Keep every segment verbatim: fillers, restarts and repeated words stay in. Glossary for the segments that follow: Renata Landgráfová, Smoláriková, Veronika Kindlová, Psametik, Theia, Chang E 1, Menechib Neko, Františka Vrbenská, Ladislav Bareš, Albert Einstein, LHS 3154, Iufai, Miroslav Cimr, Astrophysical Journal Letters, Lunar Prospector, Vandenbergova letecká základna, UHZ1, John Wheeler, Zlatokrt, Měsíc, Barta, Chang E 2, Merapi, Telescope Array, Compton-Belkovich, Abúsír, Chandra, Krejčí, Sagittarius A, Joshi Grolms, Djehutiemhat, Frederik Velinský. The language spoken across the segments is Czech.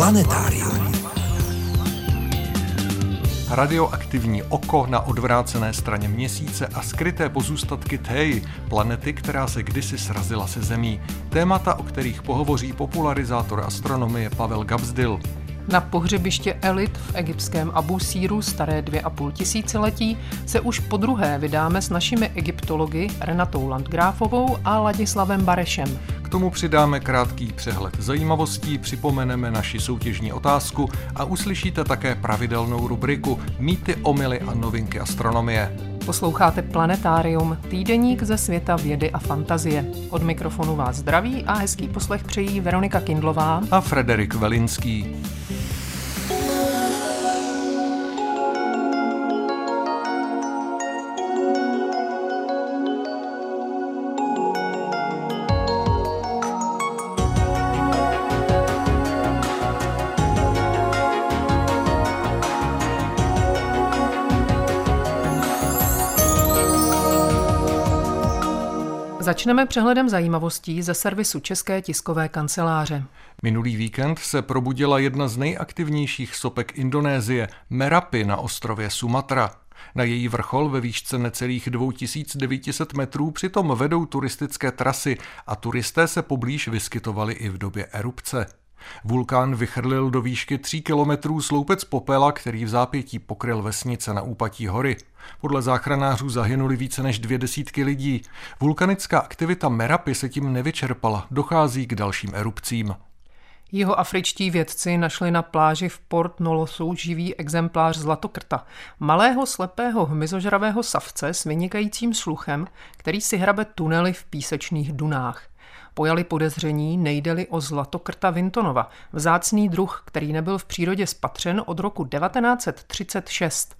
Planetárium. Radioaktivní oko na odvrácené straně Měsíce a skryté pozůstatky Theii, planety, která se kdysi srazila se Zemí. Témata, o kterých pohovoří popularizátor astronomie Pavel Gabzdil. Na pohřebiště elit v egyptském Abúsíru staré dvě a půl tisíciletí se už podruhé vydáme s našimi egyptology Renatou Landgráfovou a Ladislavem Barešem. K tomu přidáme krátký přehled zajímavostí, připomeneme naši soutěžní otázku a uslyšíte také pravidelnou rubriku Mýty, omyly a novinky astronomie. Posloucháte Planetárium, týdeník ze světa vědy a fantazie. Od mikrofonu vás zdraví a hezký poslech přejí Veronika Kindlová a Frederik Velinský. Začneme přehledem zajímavostí ze servisu České tiskové kanceláře. Minulý víkend se probudila jedna z nejaktivnějších sopek Indonésie, Merapi na ostrově Sumatra. Na její vrchol ve výšce necelých dva tisíce devět set metrů přitom vedou turistické trasy a turisté se poblíž vyskytovali i v době erupce. Vulkán vychrlil do výšky tří kilometrů sloupec popela, který v zápětí pokryl vesnice na úpatí hory. Podle záchranářů zahynuli více než dvě desítky lidí. Vulkanická aktivita Merapi se tím nevyčerpala, dochází k dalším erupcím. Jihoafričtí vědci našli na pláži v Port Nolosu živý exemplář zlatokrta, malého slepého hmyzožravého savce s vynikajícím sluchem, který si hrabe tunely v písečných dunách. Pojali podezření, nejde-li o zlatokrta Wintonova, vzácný druh, který nebyl v přírodě spatřen od roku devatenáct set třicet šest.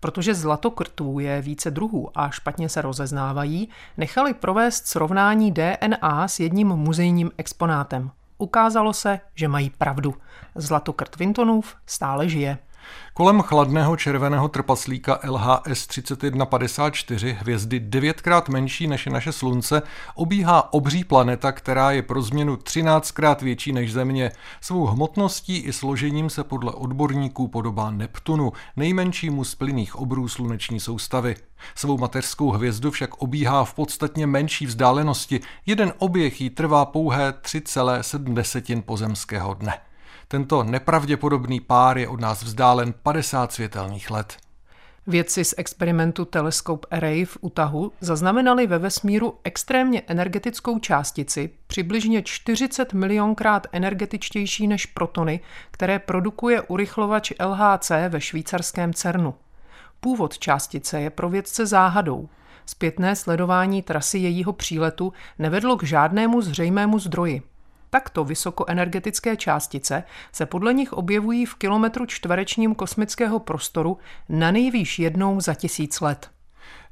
Protože zlatokrtů je více druhů a špatně se rozeznávají, nechali provést srovnání D N A s jedním muzejním exponátem. Ukázalo se, že mají pravdu. Zlatokrt Wintonův stále žije. Kolem chladného červeného trpaslíka L H S tři tisíce sto padesát čtyři, hvězdy devětkrát menší než je naše Slunce, obíhá obří planeta, která je pro změnu třináctkrát větší než Země. Svou hmotností i složením se podle odborníků podobá Neptunu, nejmenšímu z plynných obrů sluneční soustavy. Svou mateřskou hvězdu však obíhá v podstatně menší vzdálenosti. Jeden oběh jí trvá pouhé tři celé sedm desetin pozemského dne. Tento nepravděpodobný pár je od nás vzdálen padesát světelných let. Vědci z experimentu Telescope Array v Utahu zaznamenali ve vesmíru extrémně energetickou částici, přibližně čtyřicet milionkrát energetičtější než protony, které produkuje urychlovač L H C ve švýcarském CERNu. Původ částice je pro vědce záhadou. Zpětné sledování trasy jejího příletu nevedlo k žádnému zřejmému zdroji. Takto vysokoenergetické částice se podle nich objevují v kilometru čtverečním kosmického prostoru nanejvýš jednou za tisíc let.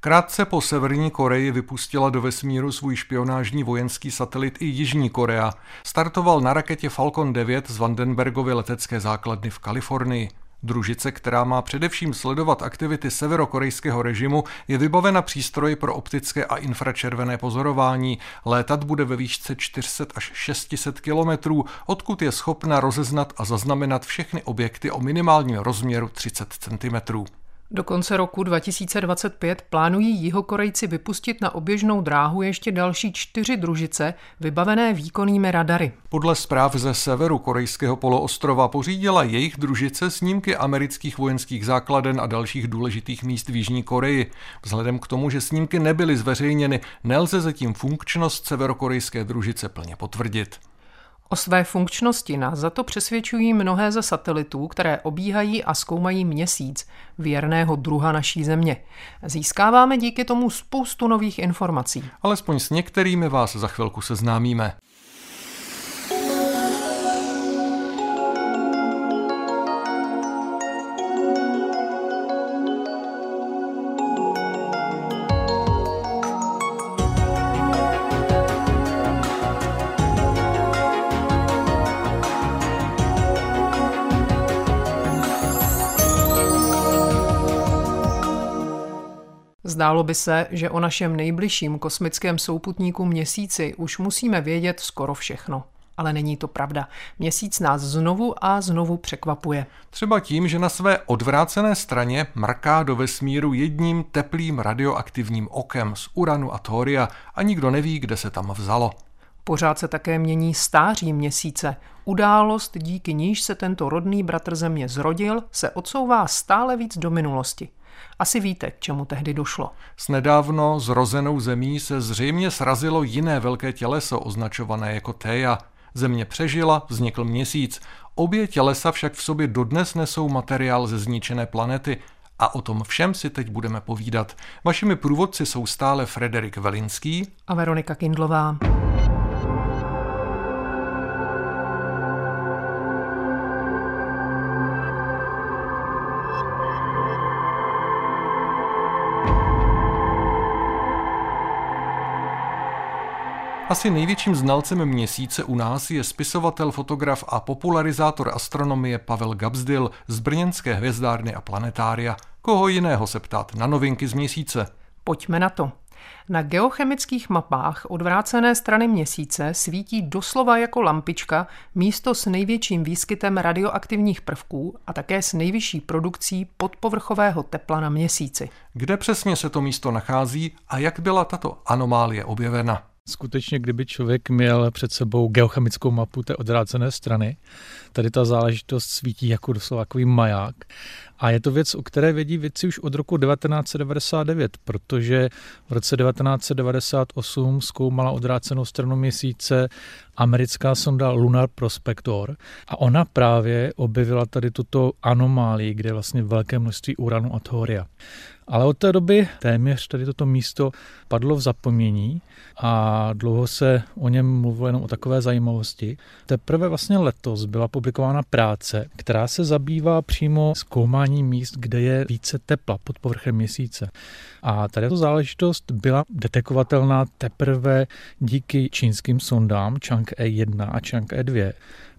Krátce po Severní Koreji vypustila do vesmíru svůj špionážní vojenský satelit i Jižní Korea. Startoval na raketě Falcon devět z Vandenbergovy letecké základny v Kalifornii. Družice, která má především sledovat aktivity severokorejského režimu, je vybavena přístroji pro optické a infračervené pozorování. Létat bude ve výšce čtyři sta až šest set kilometrů, odkud je schopna rozeznat a zaznamenat všechny objekty o minimálním rozměru třicet centimetrů. Do konce roku dva tisíce dvacet pět plánují Jihokorejci vypustit na oběžnou dráhu ještě další čtyři družice vybavené výkonnými radary. Podle zpráv ze severu korejského poloostrova pořídila jejich družice snímky amerických vojenských základen a dalších důležitých míst v Jižní Koreji. Vzhledem k tomu, že snímky nebyly zveřejněny, nelze zatím funkčnost severokorejské družice plně potvrdit. O své funkčnosti nás za to přesvědčují mnohé ze satelitů, které obíhají a zkoumají Měsíc, věrného druha naší Země. Získáváme díky tomu spoustu nových informací. Alespoň s některými vás za chvilku seznámíme. Zdálo by se, že o našem nejbližším kosmickém souputníku Měsíci už musíme vědět skoro všechno. Ale není to pravda. Měsíc nás znovu a znovu překvapuje. Třeba tím, že na své odvrácené straně mrká do vesmíru jedním teplým radioaktivním okem z uranu a thoria a nikdo neví, kde se tam vzalo. Pořád se také mění stáří měsíce. Událost, díky níž se tento rodný bratr Země zrodil, se odsouvá stále víc do minulosti. Asi víte, k čemu tehdy došlo. S nedávno zrozenou Zemí se zřejmě srazilo jiné velké těleso označované jako Theia. Země přežila, vznikl Měsíc. Obě tělesa však v sobě dodnes nesou materiál ze zničené planety. A o tom všem si teď budeme povídat. Vašimi průvodci jsou stále Frederik Velinský a Veronika Kindlová. Asi největším znalcem Měsíce u nás je spisovatel, fotograf a popularizátor astronomie Pavel Gabzdil z brněnské hvězdárny a planetária. Koho jiného se ptát na novinky z Měsíce? Pojďme na to. Na geochemických mapách odvrácené strany Měsíce svítí doslova jako lampička místo s největším výskytem radioaktivních prvků a také s nejvyšší produkcí podpovrchového tepla na Měsíci. Kde přesně se to místo nachází a jak byla tato anomálie objevena? Skutečně, kdyby člověk měl před sebou geochemickou mapu té odvrácené strany, tady ta záležitost svítí jako doslova takový maják. A je to věc, o které vědí vědci už od roku devatenáct set devadesát devět, protože v roce devatenáct set devadesát osm zkoumala odvrácenou stranu Měsíce americká sonda Lunar Prospector a ona právě objevila tady tuto anomálii, kde je vlastně velké množství uranu a thoria. Ale od té doby téměř tady toto místo padlo v zapomnění a dlouho se o něm mluvilo jenom o takové zajímavosti. Teprve vlastně letos byla publikována práce, která se zabývá přímo zkoumáním míst, kde je více tepla pod povrchem Měsíce. A tady to záležitost byla detekovatelná teprve díky čínským sondám Chang E jedna a Chang E dva.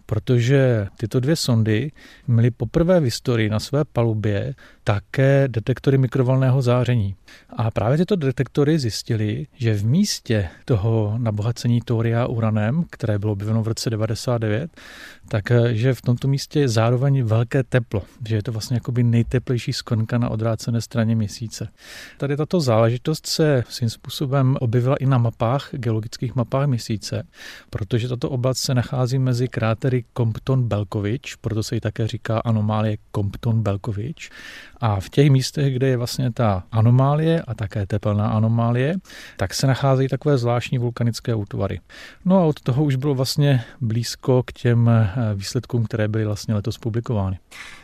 Protože tyto dvě sondy měly poprvé v historii na své palubě také detektory mikrovlnného záření. A právě tyto detektory zjistily, že v místě toho nabohacení thoria uranem, které bylo objeveno v roce devadesát devět, takže v tomto místě je zároveň velké teplo, že je to vlastně jakoby nejteplejší skonka na odvrácené straně Měsíce. Tady tato záležitost se svým způsobem objevila i na mapách, geologických mapách Měsíce, protože tato oblast se nachází mezi krátery Compton-Belkovich, proto se ji také říká anomálie Compton-Belkovich. A v těch místech, kde je vlastně ta anomálie a také tepelná anomálie, tak se nacházejí takové zvláštní vulkanické útvary. No a od toho už bylo vlastně blízko k těm výsledkům, které byly vlastně letos publikovány.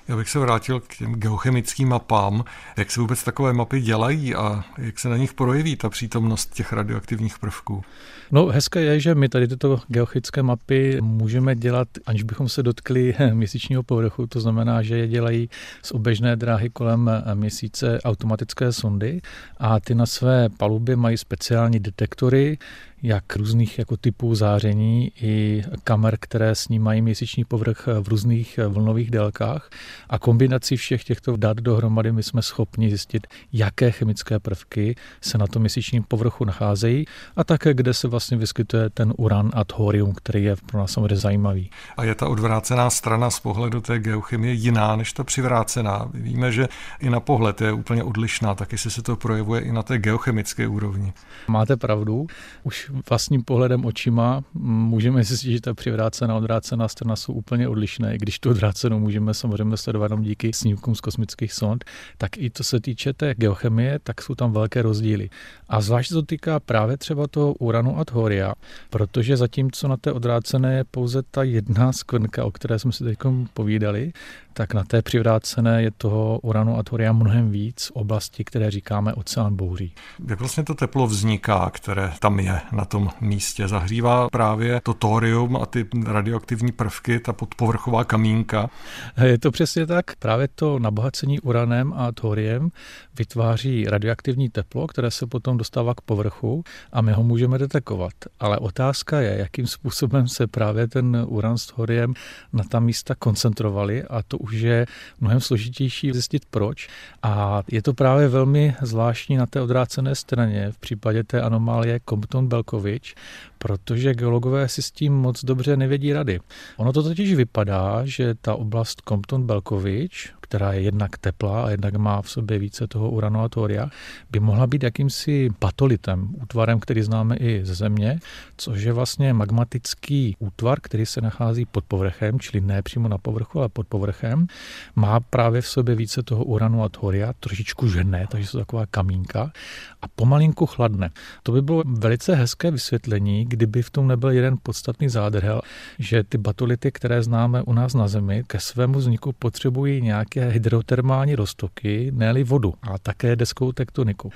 Já bych se vrátil k těm geochemickým mapám. Jak se vůbec takové mapy dělají a jak se na nich projeví ta přítomnost těch radioaktivních prvků? No hezké je, že my tady tyto geochemické mapy můžeme dělat, aniž bychom se dotkli měsíčního povrchu, to znamená, že je dělají z oběžné dráhy kolem Měsíce automatické sondy a ty na své palubě mají speciální detektory, jak různých jako typů záření i kamer, které snímají měsíční povrch v různých vlnových délkách. A kombinací všech těchto dat dohromady my jsme schopni zjistit, jaké chemické prvky se na tom měsíčním povrchu nacházejí a také, kde se vlastně vyskytuje ten uran a thorium, který je pro nás samozřejmě zajímavý. A je ta odvrácená strana z pohledu té geochemie jiná než ta přivrácená? Víme, že i na pohled je úplně odlišná, tak jestli se to projevuje i na té geochemické úrovni. Máte pravdu. Už vlastním pohledem očima můžeme zjistit, že ta přivrácená a odvrácená strana jsou úplně odlišné, i když tu odvrácenou můžeme samozřejmě sledovat díky snímkům z kosmických sond, tak i co se týče té geochemie, tak jsou tam velké rozdíly. A zvlášť to týká právě třeba toho uranu a thoria, protože zatímco na té odvrácené je pouze ta jedna skvrnka, o které jsme si teď povídali, tak na té přivrácené je toho uranu a thoria mnohem víc oblasti, které říkáme oceán bouří. Jak vlastně to teplo vzniká, které tam je na tom místě? Zahřívá právě to thorium a ty radioaktivní prvky, ta podpovrchová kamínka? Je to přesně tak. Právě to nabohacení uranem a thoriem vytváří radioaktivní teplo, které se potom dostává k povrchu a my ho můžeme detekovat. Ale otázka je, jakým způsobem se právě ten uran s thoriem na ta místa koncentrovaly a to už je mnohem složitější zjistit proč. A je to právě velmi zvláštní na té odvrácené straně v případě té anomálie Compton-Belkovich, protože geologové si s tím moc dobře nevědí rady. Ono to totiž vypadá, že ta oblast Compton-Belkovich, která je jednak teplá a jednak má v sobě více toho uranu a thoria, by mohla být jakýmsi batolitem, útvarem, který známe i ze Země, což je vlastně magmatický útvar, který se nachází pod povrchem, čili ne přímo na povrchu, ale pod povrchem. Má právě v sobě více toho uranu a thoria, trošičku žene, takže jsou taková kamínka a pomalinku chladne. To by bylo velice hezké vysvětlení, kdyby v tom nebyl jeden podstatný zádrhel, že ty batolity, které známe u nás na Zemi, ke svému vzniku potřebují nějaký hydrotermální roztoky, ne-li vodu a také deskou tektoniku.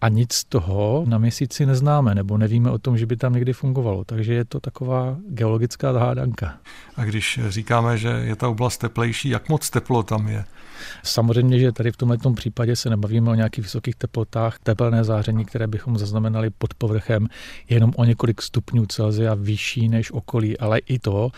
A nic z toho na Měsíci neznáme, nebo nevíme o tom, že by tam někdy fungovalo. Takže je to taková geologická hádanka. A když říkáme, že je ta oblast teplejší, jak moc teplo tam je? Samozřejmě, že tady v tomto případě se nebavíme o nějakých vysokých teplotách. Tepelné záření, které bychom zaznamenali pod povrchem, je jenom o několik stupňů Celsia vyšší než okolí, ale i to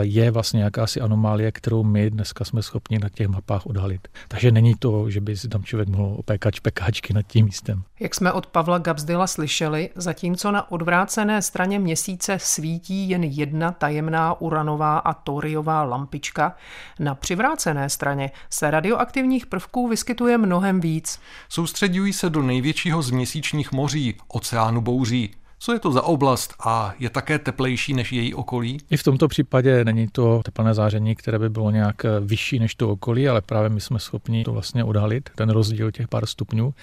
je vlastně jakási anomálie, kterou my dneska jsme schopni na těch mapách odhalit. Takže není to, že by si tam člověk mohl opékat pekáčky nad tím místem. Jak jsme od Pavla Gabzdila slyšeli, zatímco na odvrácené straně Měsíce svítí jen jedna tajemná uranová a thoriová lampička, na přivrácené straně se radioaktivních prvků vyskytuje mnohem víc. Soustředují se do největšího z měsíčních moří, oceánu bouří. Co je to za oblast a je také teplejší než její okolí? I v tomto případě není to teplné záření, které by bylo nějak vyšší než to okolí, ale právě my jsme schopni to vlastně odhalit, ten rozdíl těch pár stupňů.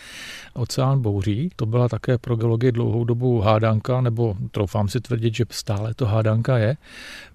Oceán bouří, to byla také pro geologii dlouhou dobu hádanka, nebo troufám si tvrdit, že stále to hádanka je,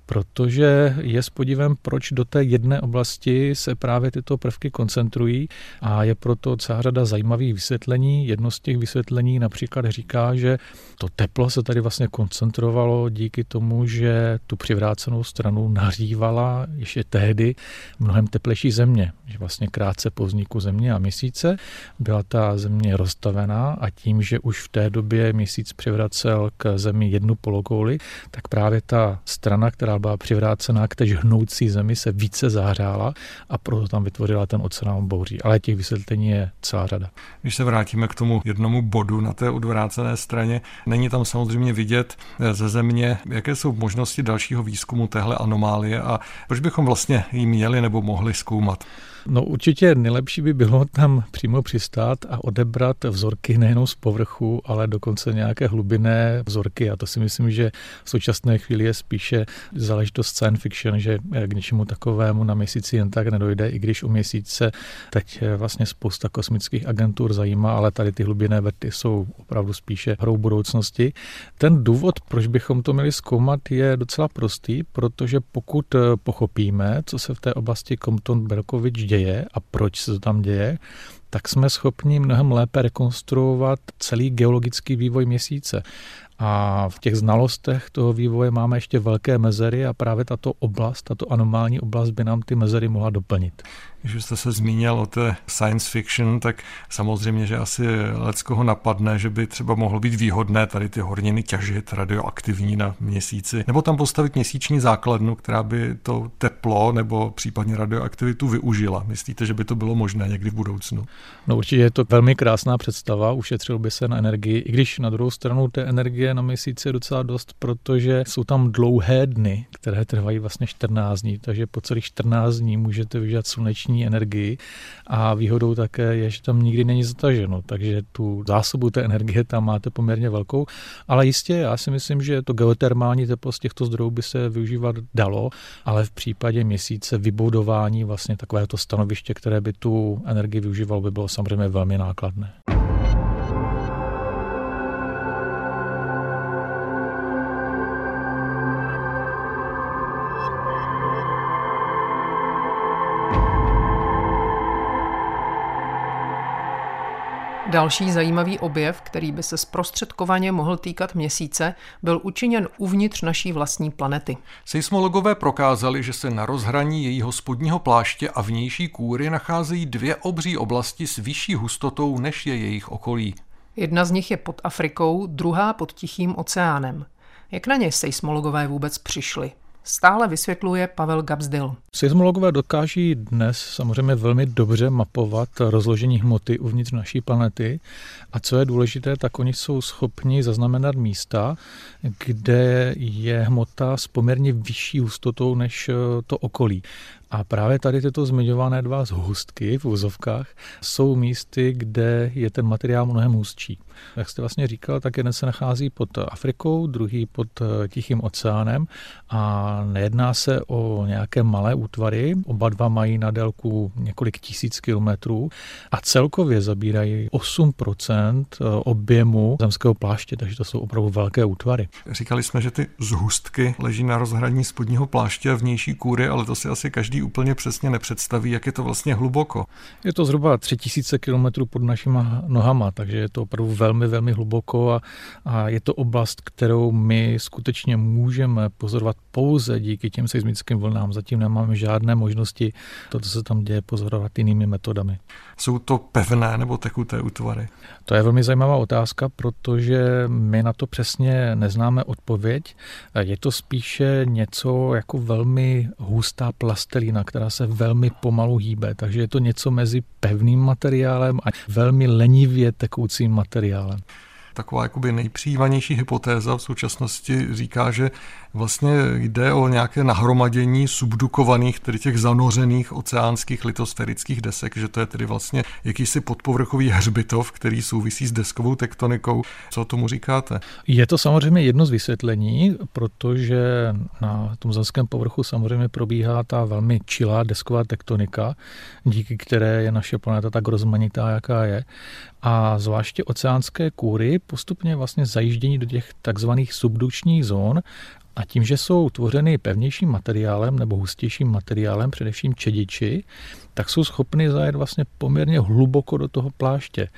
protože je s podivem, proč do té jedné oblasti se právě tyto prvky koncentrují a je proto celá řada zajímavých vysvětlení. Jedno z těch vysvětlení například říká, že to teplo se tady vlastně koncentrovalo díky tomu, že tu přivrácenou stranu nahřívala ještě tehdy mnohem teplejší země. Že vlastně krátce po vzniku Země a Měsíce byla ta země roztavená a tím, že už v té době Měsíc přivracel k Zemi jednu polokouli, tak právě ta strana, která byla přivrácená k té žhnoucí Zemi, se více zahřála a proto tam vytvořila ten oceán bouří. Ale těch vysvětlení je celá řada. Když se vrátíme k tomu jednomu bodu na té odvrácené straně, není tam samozřejmě vidět ze Země, jaké jsou možnosti dalšího výzkumu téhle anomálie a proč bychom vlastně ji měli nebo mohli zkoumat? No určitě nejlepší by bylo tam přímo přistát a odebrat vzorky nejenom z povrchu, ale dokonce nějaké hlubinné vzorky. A to si myslím, že v současné chvíli je spíše záležitost science fiction, že k něčemu takovému na Měsíci jen tak nedojde, i když u Měsíce teď vlastně spousta kosmických agentur zajímá, ale tady ty hlubinné vrty jsou opravdu spíše hrou budoucnosti. Ten důvod, proč bychom to měli zkoumat, je docela prostý, protože pokud pochopíme, co se v té oblasti Compton-Belkovich děje a proč se to tam děje, tak jsme schopni mnohem lépe rekonstruovat celý geologický vývoj Měsíce. A v těch znalostech toho vývoje máme ještě velké mezery a právě tato oblast, tato anomální oblast by nám ty mezery mohla doplnit. Když jste se zmínil o té science fiction, tak samozřejmě, že asi leckoho napadne, že by třeba mohlo být výhodné tady ty horniny těžit radioaktivní na Měsíci, nebo tam postavit měsíční základnu, která by to teplo nebo případně radioaktivitu využila. Myslíte, že by to bylo možné někdy v budoucnu? No určitě je to velmi krásná představa, ušetřil by se na energii, i když na druhou stranu té energie na Měsíci je docela dost, protože jsou tam dlouhé dny, které trvají vlastně čtrnáct dní, takže po celých čtrnáct dní můžete využít sluneční energii a výhodou také je, že tam nikdy není zataženo, takže tu zásobu té energie tam máte poměrně velkou, ale jistě já si myslím, že to geotermální teplo z těchto zdrojů by se využívat dalo, ale v případě Měsíce vybudování vlastně takovéto stanoviště, které by tu energii využívalo, by bylo samozřejmě velmi nákladné. Další zajímavý objev, který by se zprostředkovaně mohl týkat Měsíce, byl učiněn uvnitř naší vlastní planety. Seismologové prokázali, že se na rozhraní jejího spodního pláště a vnější kůry nacházejí dvě obří oblasti s vyšší hustotou, než je jejich okolí. Jedna z nich je pod Afrikou, druhá pod Tichým oceánem. Jak na ně seismologové vůbec přišli? stále vysvětluje Pavel Gabzdil. Seismologové dokáží dnes samozřejmě velmi dobře mapovat rozložení hmoty uvnitř naší planety a co je důležité, tak oni jsou schopni zaznamenat místa, kde je hmota s poměrně vyšší hustotou než to okolí. A právě tady tyto zmiňované dva zhustky v úzovkách jsou místy, kde je ten materiál mnohem hustší. Jak jste vlastně říkal, tak jeden se nachází pod Afrikou, druhý pod Tichým oceánem a nejedná se o nějaké malé útvary. Oba dva mají na délku několik tisíc kilometrů a celkově zabírají osm procent objemu zemského pláště, takže to jsou opravdu velké útvary. Říkali jsme, že ty zhustky leží na rozhraní spodního pláště a vnější kůry, ale to si asi každý úplně přesně nepředstaví, jak je to vlastně hluboko. Je to zhruba tři tisíce kilometrů pod našima nohama, takže je to opravdu velmi, velmi hluboko a, a je to oblast, kterou my skutečně můžeme pozorovat pouze díky těm seismickým vlnám. Zatím nemáme žádné možnosti to, co se tam děje, pozorovat jinými metodami. Jsou to pevné nebo tekuté útvary? To je velmi zajímavá otázka, protože my na to přesně neznáme odpověď. Je to spíše něco jako velmi hustá plastelina, která se velmi pomalu hýbe, takže je to něco mezi pevným materiálem a velmi lenivě tekoucím materiálem. Taková jakoby nejpřijímanější hypotéza v současnosti říká, že vlastně jde o nějaké nahromadění subdukovaných, tedy těch zanořených oceánských litosférických desek, že to je tedy vlastně jakýsi podpovrchový hřbitov, který souvisí s deskovou tektonikou. Co tomu říkáte? Je to samozřejmě jedno z vysvětlení, protože na tom zemském povrchu samozřejmě probíhá ta velmi čilá desková tektonika, díky které je naše planeta tak rozmanitá, jaká je. A zvláště oceánské kůry postupně vlastně zajíždění do těch takzvaných subdukčních zón a tím, že jsou tvořeny pevnějším materiálem nebo hustějším materiálem, především čediči, tak jsou schopny zajet vlastně poměrně hluboko do toho pláště.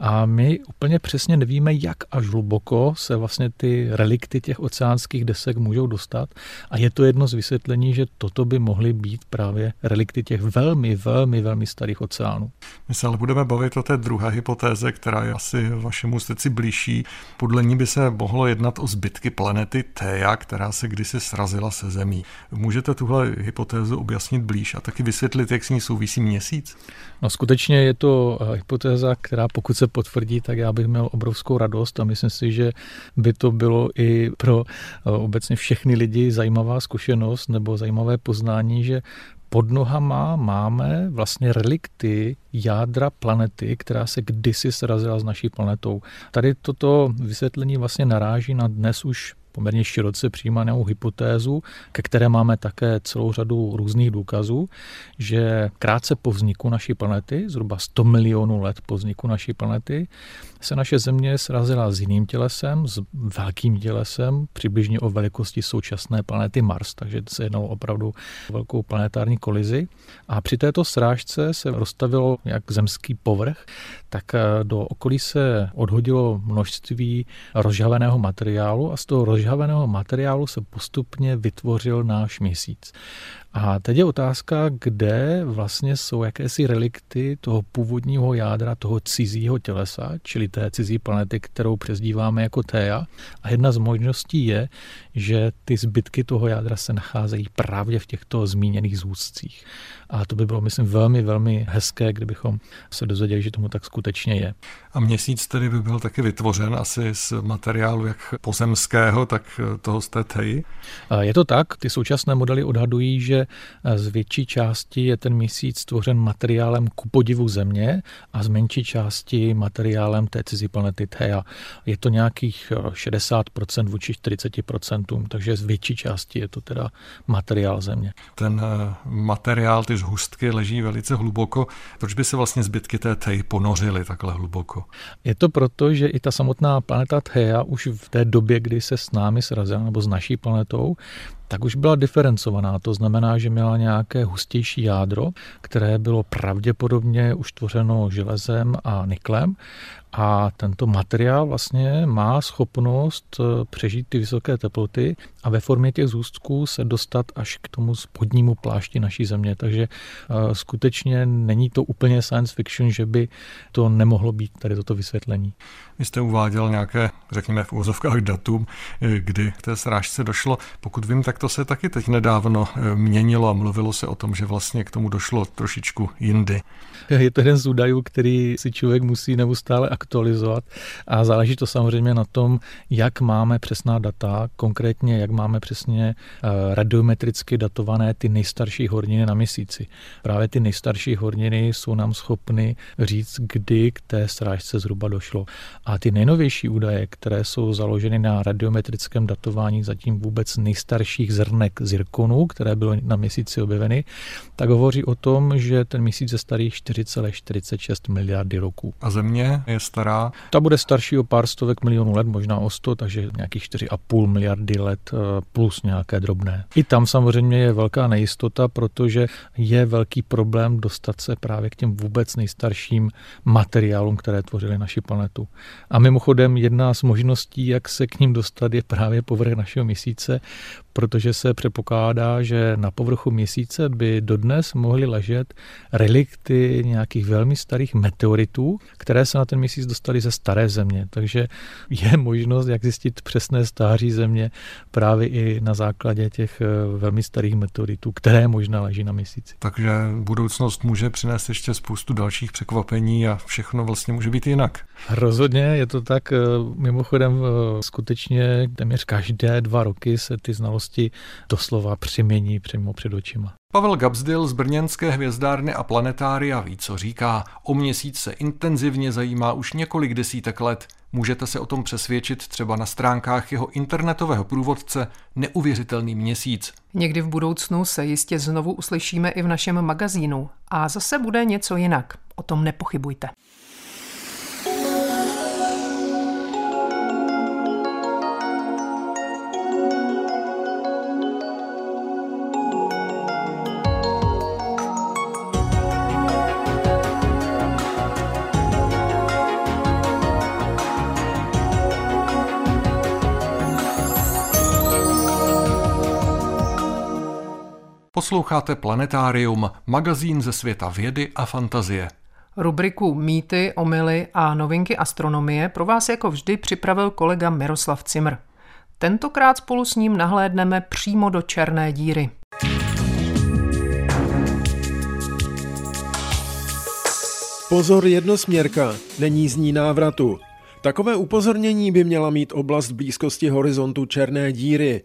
A my úplně přesně nevíme, jak až hluboko se vlastně ty relikty těch oceánských desek můžou dostat. A je to jedno z vysvětlení, že toto by mohly být právě relikty těch velmi, velmi, velmi starých oceánů. My se ale budeme bavit o té druhé hypotéze, která je asi vašemu srdci blížší. Podle ní by se mohlo jednat o zbytky planety Theia, která se kdysi srazila se Zemí. Můžete tuhle hypotézu objasnit blíž a taky vysvětlit, jak s ní souvisí Měsíc? No skutečně je to hypotéza, která pokud se potvrdí, tak já bych měl obrovskou radost a myslím si, že by to bylo i pro obecně všechny lidi zajímavá zkušenost nebo zajímavé poznání, že pod nohama máme vlastně relikty jádra planety, která se kdysi srazila s naší planetou. Tady toto vysvětlení vlastně naráží na dnes už poměrně široce přijímanou hypotézu, ke které máme také celou řadu různých důkazů, že krátce po vzniku naší planety, zhruba sto milionů let po vzniku naší planety, se naše Země srazila s jiným tělesem, s velkým tělesem, přibližně o velikosti současné planety Mars, takže se jednalo opravdu o velkou planetární kolizi. A při této srážce se roztavilo jak zemský povrch, tak do okolí se odhodilo množství rozžhaveného materiálu a z toho žhaveného materiálu se postupně vytvořil náš Měsíc. A teď je otázka, kde vlastně jsou jakési relikty toho původního jádra, toho cizího tělesa, čili té cizí planety, kterou přezdíváme jako Theia. A jedna z možností je, že ty zbytky toho jádra se nacházejí právě v těchto zmíněných zůstcích. A to by bylo, myslím, velmi, velmi hezké, kdybychom se dozvěděli, že tomu tak skutečně je. A Měsíc tedy by byl taky vytvořen asi z materiálu jak pozemského, tak toho z té Theii? Je to tak. Ty současné modely odhadují, že z větší části je ten Měsíc tvořen materiálem ku podivu Země a z menší části materiálem té cizí planety Theia. Je to nějakých šedesát procent vůči čtyřicet procent, takže z větší části je to teda materiál Země. Ten materiál, ty zhustky leží velice hluboko. Proč by se vlastně zbytky té Theia ponořily takhle hluboko? Je to proto, že i ta samotná planeta Theia už v té době, kdy se s námi srazila nebo s naší planetou, tak už byla diferencovaná, to znamená, že měla nějaké hustější jádro, které bylo pravděpodobně už tvořeno železem a niklem a tento materiál vlastně má schopnost přežít ty vysoké teploty a ve formě těch zůstků se dostat až k tomu spodnímu plášti naší Země, takže uh, skutečně není to úplně science fiction, že by to nemohlo být tady toto vysvětlení. Vy jste uváděl nějaké, řekněme v úvozovkách datum, kdy k té srážce došlo, pokud vím, tak to se taky teď nedávno měnilo a mluvilo se o tom, že vlastně k tomu došlo trošičku jindy. Je to jeden z údajů, který si člověk musí neustále aktualizovat a záleží to samozřejmě na tom, jak máme přesná data, konkrétně jak máme přesně radiometricky datované ty nejstarší horniny na Měsíci. Právě ty nejstarší horniny jsou nám schopny říct, kdy k té srážce zhruba došlo. A ty nejnovější údaje, které jsou založeny na radiometrickém datování zatím vůbec nejstarších zrnek zirkonů, které bylo na Měsíci objeveny, tak hovoří o tom, že ten Měsíc je starý čtyři celé čtyřicet šest miliardy roků. A Země je stará? Ta bude starší o pár stovek milionů let, možná o sto, takže nějakých čtyři celé pět miliardy let plus nějaké drobné. I tam samozřejmě je velká nejistota, protože je velký problém dostat se právě k těm vůbec nejstarším materiálům, které tvořily naši planetu. A mimochodem jedna z možností, jak se k ním dostat, je právě povrch našeho Měsíce, protože se předpokládá, že na povrchu Měsíce by dodnes mohly ležet relikty nějakých velmi starých meteoritů, které se na ten Měsíc dostaly ze staré Země. Takže je možnost, jak zjistit přesné stáří Země právě i na základě těch velmi starých meteoritů, které možná leží na Měsíci. Takže budoucnost může přinést ještě spoustu dalších překvapení a všechno vlastně může být jinak. Rozhodně je to tak. Mimochodem skutečně téměř každé dva roky se ty znalosti doslova přimění přímo před očima. Pavel Gabzdil z brněnské hvězdárny a planetária ví, co říká. O Měsíc se intenzivně zajímá už několik desítek let. Můžete se o tom přesvědčit třeba na stránkách jeho internetového průvodce Neuvěřitelný Měsíc. Někdy v budoucnu se jistě znovu uslyšíme i v našem magazínu. A zase bude něco jinak. O tom nepochybujte. Posloucháte Planetárium, magazín ze světa vědy a fantazie. Rubriku Mýty, omyly a novinky astronomie pro vás jako vždy připravil kolega Miroslav Cimr. Tentokrát spolu s ním nahlédneme přímo do černé díry. Pozor, jednosměrka, není z ní návratu. Takové upozornění by měla mít oblast blízkosti horizontu černé díry.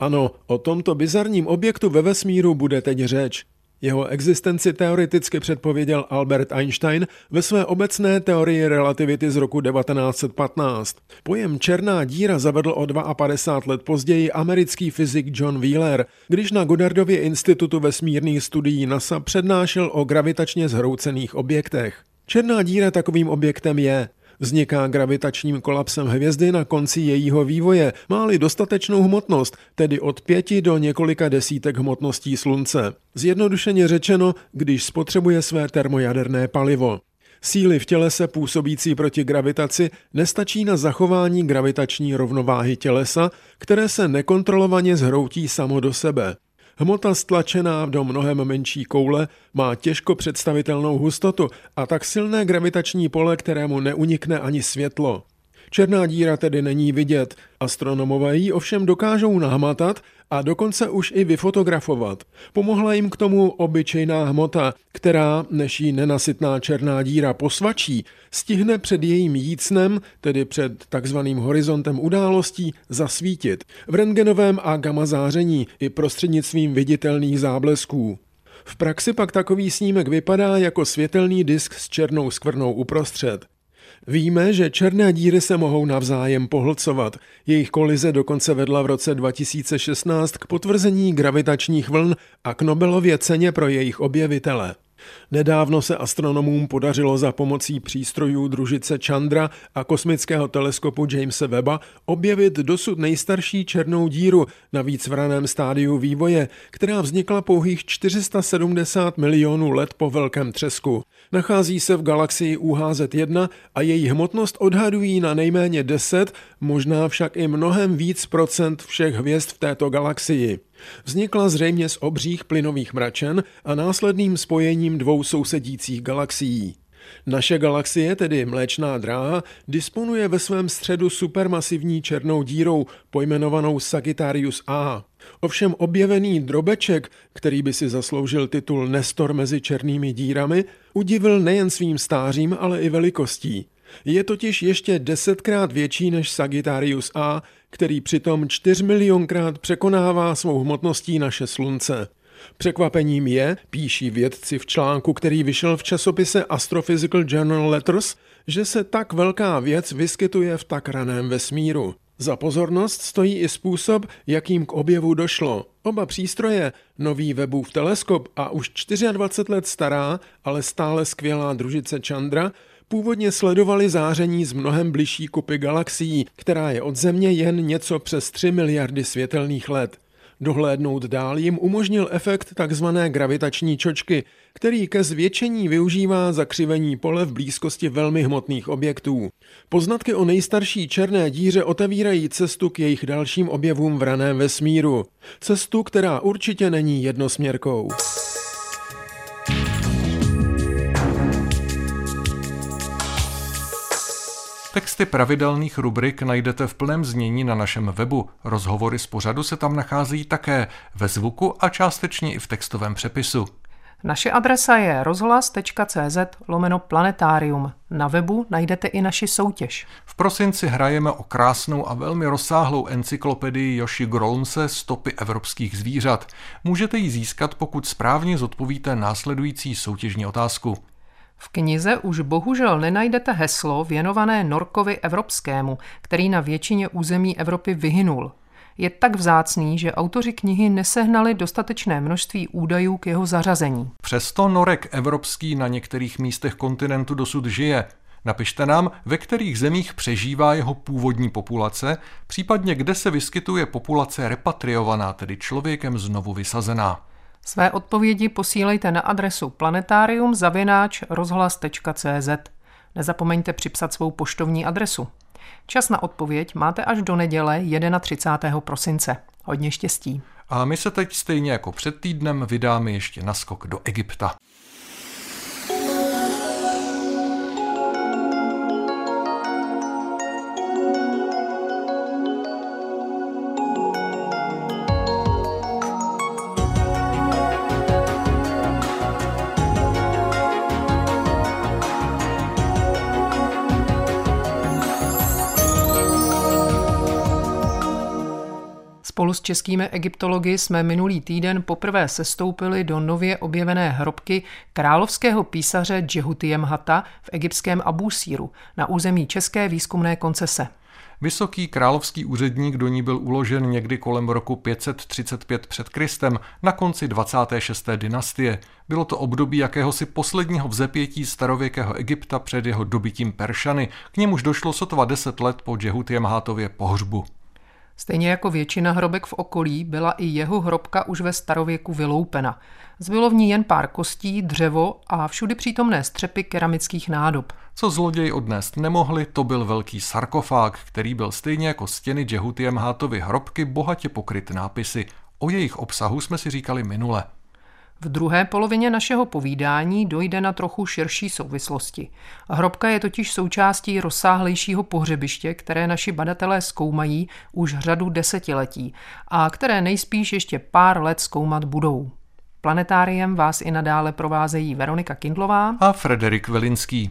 Ano, o tomto bizarním objektu ve vesmíru bude teď řeč. Jeho existenci teoreticky předpověděl Albert Einstein ve své obecné teorii relativity z roku devatenáct set patnáct. Pojem černá díra zavedl o padesát dva let později americký fyzik John Wheeler, když na Goddardově institutu vesmírných studií NASA přednášel o gravitačně zhroucených objektech. Černá díra takovým objektem je. Vzniká gravitačním kolapsem hvězdy na konci jejího vývoje, má-li dostatečnou hmotnost, tedy od pěti do několika desítek hmotností Slunce. Zjednodušeně řečeno, když spotřebuje své termojaderné palivo. Síly v tělese působící proti gravitaci nestačí na zachování gravitační rovnováhy tělesa, které se nekontrolovaně zhroutí samo do sebe. Hmota stlačená do mnohem menší koule má těžko představitelnou hustotu a tak silné gravitační pole, kterému neunikne ani světlo. Černá díra tedy není vidět, astronomové ji ovšem dokážou nahmatat a dokonce už i vyfotografovat. Pomohla jim k tomu obyčejná hmota, která, než ji nenasytná černá díra posvačí, stihne před jejím jícnem, tedy před takzvaným horizontem událostí, zasvítit v rentgenovém a gamma záření i prostřednictvím viditelných záblesků. V praxi pak takový snímek vypadá jako světelný disk s černou skvrnou uprostřed. Víme, že černé díry se mohou navzájem pohlcovat. Jejich kolize dokonce vedla v roce dva tisíce šestnáct k potvrzení gravitačních vln a k Nobelově ceně pro jejich objevitele. Nedávno se astronomům podařilo za pomocí přístrojů družice Chandra a kosmického teleskopu Jamese Webba objevit dosud nejstarší černou díru, navíc v raném stádiu vývoje, která vznikla pouhých čtyři sta sedmdesát milionů let po velkém třesku. Nachází se v galaxii U H Z jedna a její hmotnost odhadují na nejméně deset, možná však i mnohem víc procent všech hvězd v této galaxii. Vznikla zřejmě z obřích plynových mračen a následným spojením dvou sousedících galaxií. Naše galaxie, tedy Mléčná dráha, disponuje ve svém středu supermasivní černou dírou, pojmenovanou Sagittarius A. Ovšem objevený drobeček, který by si zasloužil titul Nestor mezi černými dírami, udivil nejen svým stářím, ale i velikostí. Je totiž ještě desetkrát větší než Sagittarius A, který přitom čtyřmilionkrát překonává svou hmotností naše Slunce. Překvapením je, píší vědci v článku, který vyšel v časopise Astrophysical Journal Letters, že se tak velká věc vyskytuje v tak raném vesmíru. Za pozornost stojí i způsob, jakým k objevu došlo. Oba přístroje, nový webův teleskop a už dvacet čtyři let stará, ale stále skvělá družice Chandra, původně sledovali záření z mnohem bližší kupy galaxií, která je od Země jen něco přes tři miliardy světelných let. Dohlédnout dál jim umožnil efekt tzv. Gravitační čočky, který ke zvětšení využívá zakřivení pole v blízkosti velmi hmotných objektů. Poznatky o nejstarší černé díře otevírají cestu k jejich dalším objevům v raném vesmíru. Cestu, která určitě není jednosměrkou. Texty pravidelných rubrik najdete v plném znění na našem webu. Rozhovory z pořadu se tam nacházejí také ve zvuku a částečně i v textovém přepisu. Naše adresa je rozhlas.cz lomeno planetárium. Na webu najdete i naši soutěž. V prosinci hrajeme o krásnou a velmi rozsáhlou encyklopedii Joshi Grolmse Stopy evropských zvířat. Můžete ji získat, pokud správně zodpovíte následující soutěžní otázku. V knize už bohužel nenajdete heslo věnované norkovi evropskému, který na většině území Evropy vyhynul. Je tak vzácný, že autoři knihy nesehnali dostatečné množství údajů k jeho zařazení. Přesto norek evropský na některých místech kontinentu dosud žije. Napište nám, ve kterých zemích přežívá jeho původní populace, případně kde se vyskytuje populace repatriovaná, tedy člověkem znovu vysazená. Své odpovědi posílejte na adresu planetarium zavináč rozhlas tečka cé zet. Nezapomeňte připsat svou poštovní adresu. Čas na odpověď máte až do neděle třicátého prvního prosince. Hodně štěstí. A my se teď stejně jako před týdnem vydáme ještě na skok do Egypta. Spolu s českými egyptology jsme minulý týden poprvé sestoupili do nově objevené hrobky královského písaře Djehutiemhata v egyptském Abúsíru na území České výzkumné koncese. Vysoký královský úředník do ní byl uložen někdy kolem roku pět set třicet pět před Kristem na konci dvacáté šesté dynastie. Bylo to období jakéhosi posledního vzepětí starověkého Egypta před jeho dobytím Peršany, k němuž došlo sotva deset let po Djehutiemhatově pohřbu. Stejně jako většina hrobek v okolí byla i jeho hrobka už ve starověku vyloupena. Zbylo v ní jen pár kostí, dřevo a všudy přítomné střepy keramických nádob. Co zloději odnést nemohli, to byl velký sarkofág, který byl stejně jako stěny Djehutiemhatovy hrobky bohatě pokryt nápisy. O jejich obsahu jsme si říkali minule. V druhé polovině našeho povídání dojde na trochu širší souvislosti. Hrobka je totiž součástí rozsáhlejšího pohřebiště, které naši badatelé zkoumají už řadu desetiletí a které nejspíš ještě pár let zkoumat budou. Planetáriem vás i nadále provázejí Veronika Kindlová a Frederik Velinský.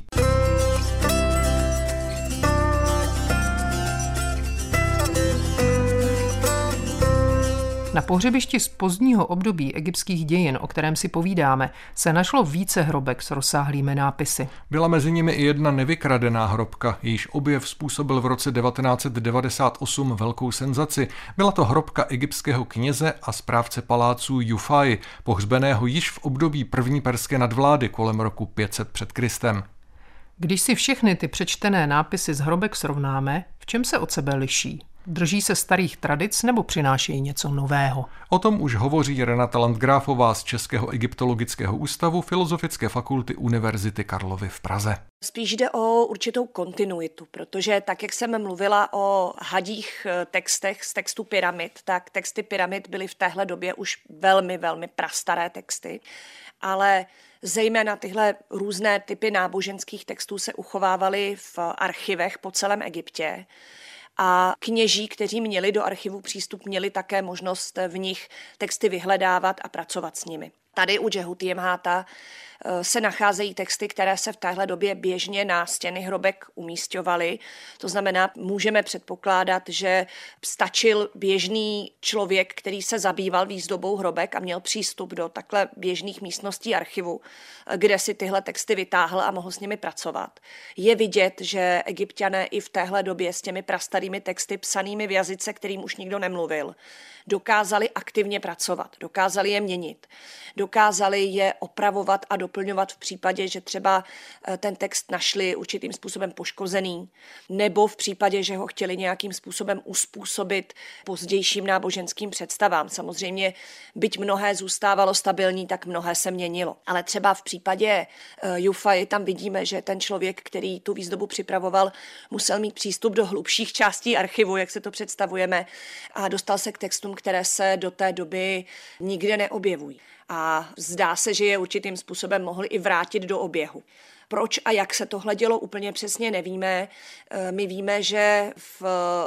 Na pohřebišti z pozdního období egyptských dějin, o kterém si povídáme, se našlo více hrobek s rozsáhlými nápisy. Byla mezi nimi i jedna nevykradená hrobka, jejíž objev způsobil v roce devatenáct set devadesát osm velkou senzaci. Byla to hrobka egyptského kněze a správce paláců Iufai, pohřbeného již v období první perské nadvlády kolem roku pět set před Kristem. Když si všechny ty přečtené nápisy z hrobek srovnáme, v čem se od sebe liší? Drží se starých tradic nebo přinášejí něco nového? O tom už hovoří Renata Landgráfová z Českého egyptologického ústavu Filozofické fakulty Univerzity Karlovy v Praze. Spíš jde o určitou kontinuitu, protože tak, jak jsem mluvila o hadích textech z textu pyramid, tak texty pyramid byly v téhle době už velmi, velmi prastaré texty. ale zejména tyhle různé typy náboženských textů se uchovávaly v archivech po celém Egyptě. A kněží, kteří měli do archivu přístup, měli také možnost v nich texty vyhledávat a pracovat s nimi. Tady u Djehutiemhata se nacházejí texty, které se v téhle době běžně na stěny hrobek umísťovaly. To znamená, můžeme předpokládat, že stačil běžný člověk, který se zabýval výzdobou hrobek a měl přístup do takhle běžných místností archivu, kde si tyhle texty vytáhl a mohl s nimi pracovat. Je vidět, že Egypťané i v téhle době s těmi prastarými texty psanými v jazyce, kterým už nikdo nemluvil, dokázali aktivně pracovat, dokázali je měnit, dokázali je opravovat a doplňovat v případě, že třeba ten text našli určitým způsobem poškozený, nebo v případě, že ho chtěli nějakým způsobem uspůsobit pozdějším náboženským představám. Samozřejmě, byť mnohé zůstávalo stabilní, tak mnohé se měnilo. Ale třeba v případě Iufai tam vidíme, že ten člověk, který tu výzdobu připravoval, musel mít přístup do hlubších částí archivu, jak se to představujeme, a dostal se k textům, které se do té doby nikde neobjevují. A zdá se, že je určitým způsobem mohli i vrátit do oběhu. Proč a jak se tohle dělo, úplně přesně nevíme. My víme, že v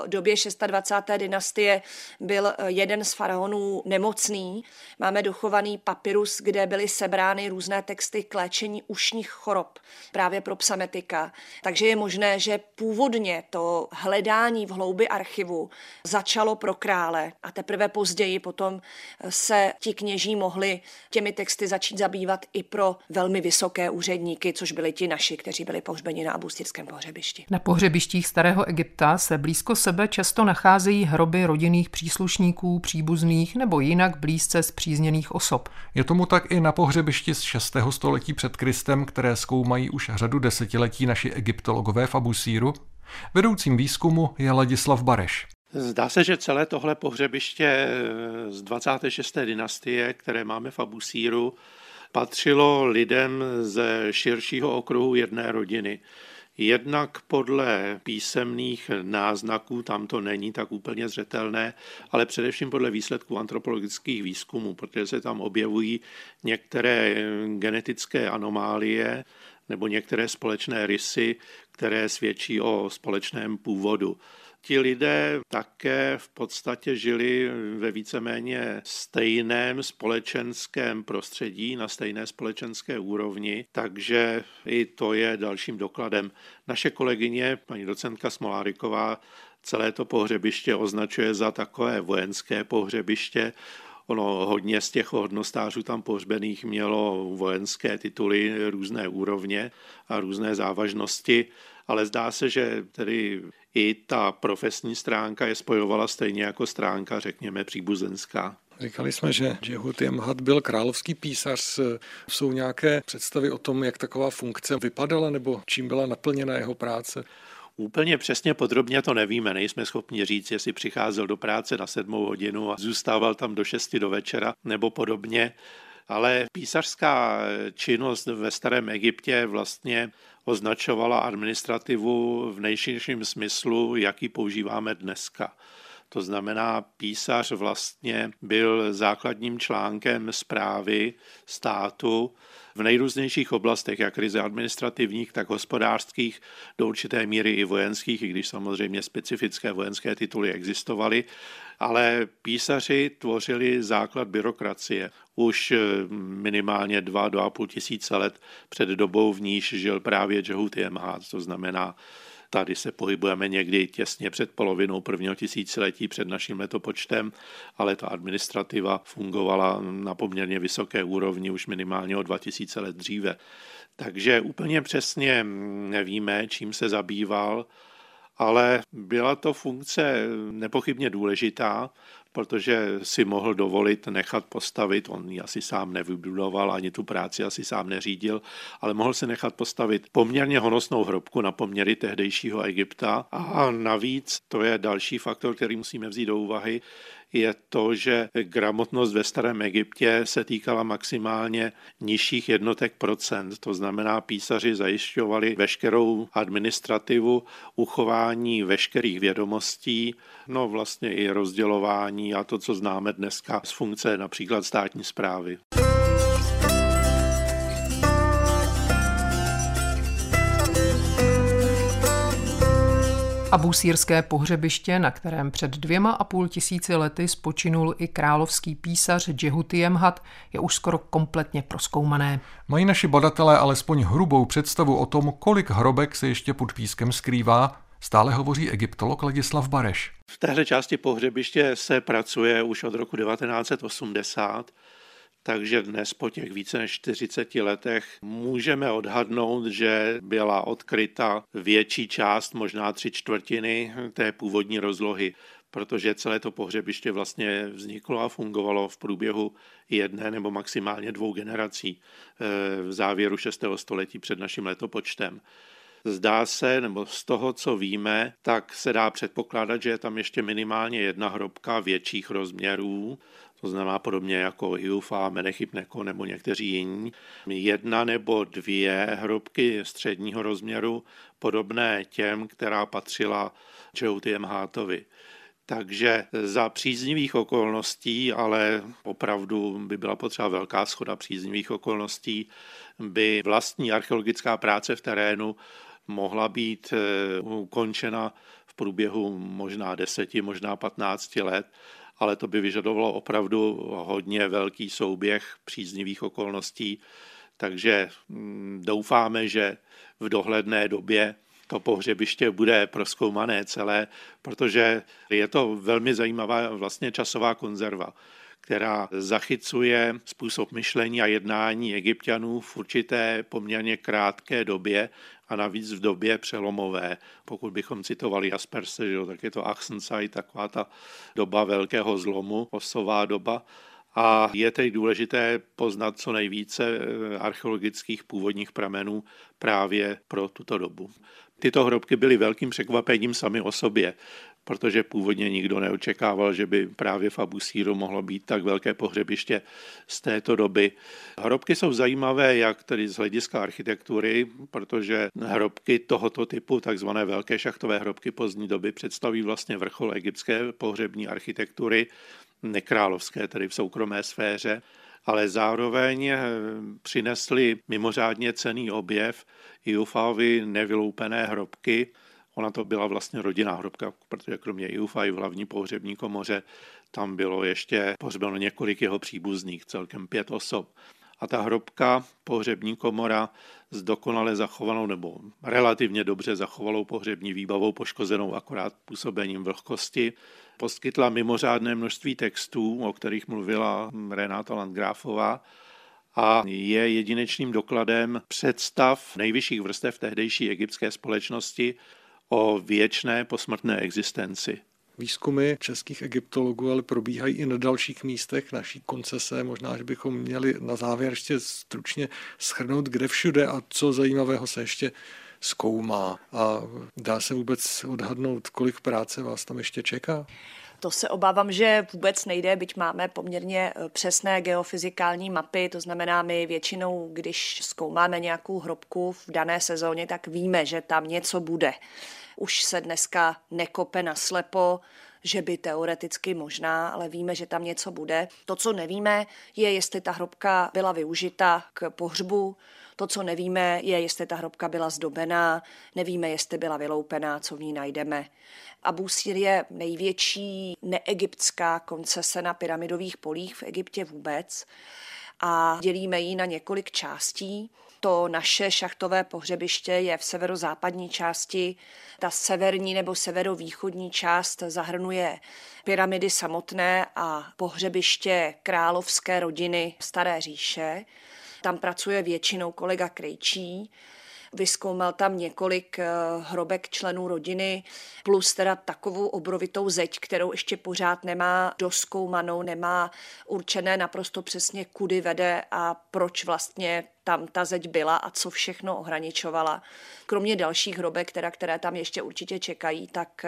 době dvacáté šesté dynastie byl jeden z faraonů nemocný. Máme dochovaný papyrus, kde byly sebrány různé texty k léčení ušních chorob právě pro psametika. Takže je možné, že původně to hledání v hloubi archivu začalo pro krále a teprve později potom se ti kněží mohli těmi texty začít zabývat i pro velmi vysoké úředníky, což byly ti naši, kteří byli pohřbeni na abusírském pohřebišti. Na pohřebištích starého Egypta se blízko sebe často nacházejí hroby rodinných příslušníků, příbuzných nebo jinak blízce spřízněných osob. Je tomu tak i na pohřebišti z šestého století před Kristem, které zkoumají už řadu desetiletí naši egyptologové v Abusíru. Vedoucím výzkumu je Ladislav Bareš. Zdá se, že celé tohle pohřebiště z dvacáté šesté dynastie, které máme v Abusíru, patřilo lidem ze širšího okruhu jedné rodiny. Jednak podle písemných náznaků, tam to není tak úplně zřetelné, ale především podle výsledků antropologických výzkumů, protože se tam objevují některé genetické anomálie nebo některé společné rysy, které svědčí o společném původu. Ti lidé také v podstatě žili ve víceméně stejném společenském prostředí, na stejné společenské úrovni, takže i to je dalším dokladem. Naše kolegyně, paní docentka Smoláriková, celé to pohřebiště označuje za takové vojenské pohřebiště. Ono hodně z těch hodnostářů tam pohřbených mělo vojenské tituly různé úrovně a různé závažnosti, ale zdá se, že tedy i ta profesní stránka je spojovala stejně jako stránka, řekněme, příbuzenská. Říkali jsme, že Djehutiemhat byl královský písař. Jsou nějaké představy o tom, jak taková funkce vypadala nebo čím byla naplněna jeho práce? Úplně přesně podrobně to nevíme, nejsme schopni říct, jestli přicházel do práce na sedmou hodinu a zůstával tam do šesti do večera nebo podobně, ale písařská činnost ve starém Egyptě vlastně označovala administrativu v nejširším smyslu, jaký používáme dneska. To znamená, písař vlastně byl základním článkem správy státu v nejrůznějších oblastech, jak ryze administrativních, tak hospodářských, do určité míry i vojenských, i když samozřejmě specifické vojenské tituly existovaly, ale písaři tvořili základ byrokracie. Už minimálně dva, dva a půl tisíce let před dobou, v níž žil právě Djehutiemhat, to znamená, tady se pohybujeme někdy těsně před polovinou prvního tisíciletí před naším letopočtem, ale ta administrativa fungovala na poměrně vysoké úrovni už minimálně o dva tisíce let dříve. Takže úplně přesně nevíme, čím se zabýval, ale byla to funkce nepochybně důležitá, protože si mohl dovolit nechat postavit, on ji asi sám nevybudoval, ani tu práci asi sám neřídil, ale mohl si nechat postavit poměrně honosnou hrobku na poměry tehdejšího Egypta. A navíc, to je další faktor, který musíme vzít do úvahy, je to, že gramotnost ve starém Egyptě se týkala maximálně nižších jednotek procent. To znamená, písaři zajišťovali veškerou administrativu, uchování veškerých vědomostí, no vlastně i rozdělování a to, co známe dneska z funkce například státní správy. Abúsírské pohřebiště, na kterém před dvěma a půl tisíci lety spočinul i královský písař Djehutiemhat, je už skoro kompletně prozkoumané. Mají naši badatelé alespoň hrubou představu o tom, kolik hrobek se ještě pod pískem skrývá, stále hovoří egyptolog Ladislav Bareš. V téhle části pohřebiště se pracuje už od roku devatenáct set osmdesát, takže dnes po těch více než čtyřiceti letech můžeme odhadnout, že byla odkryta větší část, možná tři čtvrtiny té původní rozlohy, protože celé to pohřebiště vlastně vzniklo a fungovalo v průběhu jedné nebo maximálně dvou generací v závěru šestého století před naším letopočtem. Zdá se, nebo z toho, co víme, tak se dá předpokládat, že je tam ještě minimálně jedna hrobka větších rozměrů, to znamená podobně jako Iufai, Menechib Neko nebo někteří jiní. Jedna nebo dvě hrobky středního rozměru, podobné těm, která patřila Djehutiemhatovi. Takže za příznivých okolností, ale opravdu by byla potřeba velká shoda příznivých okolností, by vlastní archeologická práce v terénu mohla být ukončena v průběhu možná deseti, možná patnácti let, ale to by vyžadovalo opravdu hodně velký souběh příznivých okolností, takže doufáme, že v dohledné době to pohřebiště bude prozkoumané celé, protože je to velmi zajímavá vlastně časová konzerva, která zachycuje způsob myšlení a jednání Egypťanů v určité poměrně krátké době a navíc v době přelomové. Pokud bychom citovali Jasperse, tak je to Achsenzeit, taková ta doba velkého zlomu, osová doba. A je tedy důležité poznat co nejvíce archeologických původních pramenů právě pro tuto dobu. Tyto hrobky byly velkým překvapením sami o sobě, protože původně nikdo neočekával, že by právě v Abúsíru mohlo být tak velké pohřebiště z této doby. Hrobky jsou zajímavé jak tedy z hlediska architektury, protože hrobky tohoto typu, takzvané velké šachtové hrobky pozdní doby, představí vlastně vrchol egyptské pohřební architektury, nekrálovské, tedy v soukromé sféře, ale zároveň přinesli mimořádně cenný objev Iufajovy nevyloupené hrobky. Ona to byla vlastně rodinná hrobka, protože kromě Iufai v hlavní pohřební komoře tam bylo ještě pohřbeno několik jeho příbuzných, celkem pět osob. A ta hrobka, pohřební komora, s dokonale zachovanou nebo relativně dobře zachovanou pohřební výbavou, poškozenou akorát působením vlhkosti, poskytla mimořádné množství textů, o kterých mluvila Renata Landgráfová, a je jedinečným dokladem představ nejvyšších vrstev tehdejší egyptské společnosti o věčné posmrtné existenci. Výzkumy českých egyptologů ale probíhají i na dalších místech naší koncese. Možná, že bychom měli na závěr ještě stručně shrnout, kde všude a co zajímavého se ještě zkoumá. A dá se vůbec odhadnout, kolik práce vás tam ještě čeká? To se obávám, že vůbec nejde, byť máme poměrně přesné geofyzikální mapy, to znamená, my většinou, když zkoumáme nějakou hrobku v dané sezóně, tak víme, že tam něco bude. Už se dneska nekope naslepo, že by teoreticky možná, ale víme, že tam něco bude. To, co nevíme, je, jestli ta hrobka byla využita k pohřbu. To, co nevíme, je, jestli ta hrobka byla zdobená, nevíme, jestli byla vyloupená, co v ní najdeme. Abúsír je největší neegyptská koncese na pyramidových polích v Egyptě vůbec a dělíme ji na několik částí. To naše šachtové pohřebiště je v severozápadní části. Ta severní nebo severovýchodní část zahrnuje pyramidy samotné a pohřebiště královské rodiny Staré říše. Tam pracuje většinou kolega Krejčí, vyzkoumal tam několik hrobek členů rodiny, plus teda takovou obrovitou zeď, kterou ještě pořád nemá doskoumanou, nemá určené naprosto přesně, kudy vede a proč vlastně tam ta zeď byla a co všechno ohraničovala. Kromě dalších hrobek, teda, které tam ještě určitě čekají, tak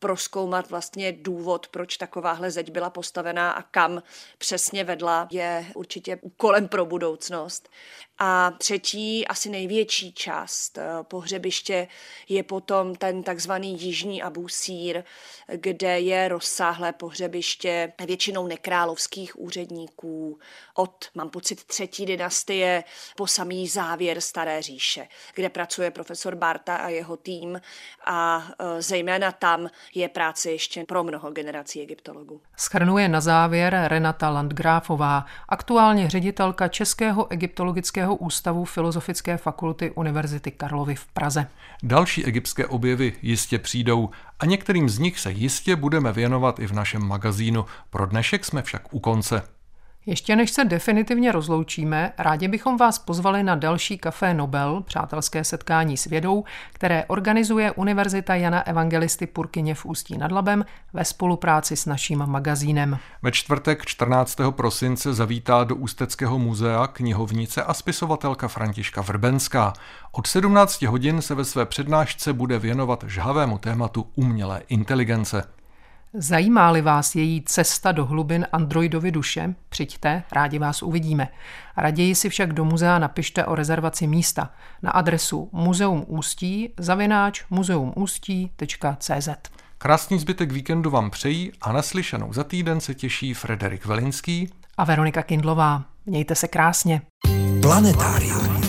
prozkoumat vlastně důvod, proč takováhle zeď byla postavená a kam přesně vedla, je určitě úkolem pro budoucnost. A třetí, asi největší část pohřebiště je potom ten takzvaný jižní Abúsír, kde je rozsáhlé pohřebiště většinou nekrálovských úředníků od, mám pocit, třetí dynastie po samý závěr Staré říše, kde pracuje profesor Barta a jeho tým a zejména tam je práce ještě pro mnoho generací egyptologů. Shrnuje na závěr Renata Landgráfová, aktuálně ředitelka Českého egyptologického ústavu Filozofické fakulty Univerzity Karlovy v Praze. Další egyptské objevy jistě přijdou a některým z nich se jistě budeme věnovat i v našem magazínu. Pro dnešek jsme však u konce. Ještě než se definitivně rozloučíme, rádi bychom vás pozvali na další Café Nobel, přátelské setkání s vědou, které organizuje Univerzita Jana Evangelisty Purkyně v Ústí nad Labem ve spolupráci s naším magazínem. Ve čtvrtek čtrnáctého prosince zavítá do Ústeckého muzea knihovnice a spisovatelka Františka Vrbenská. Od sedmnácti hodin se ve své přednášce bude věnovat žhavému tématu umělé inteligence. Zajímá-li vás její cesta do hlubin Androidovy duše? Přijďte, rádi vás uvidíme. Raději si však do muzea napište o rezervaci místa na adresu muzeum ústí zavináč muzeum ústí tečka cé zet. Krásný zbytek víkendu vám přejí a naslyšenou za týden se těší Frederik Velinský a Veronika Kindlová. Mějte se krásně. Planetárium.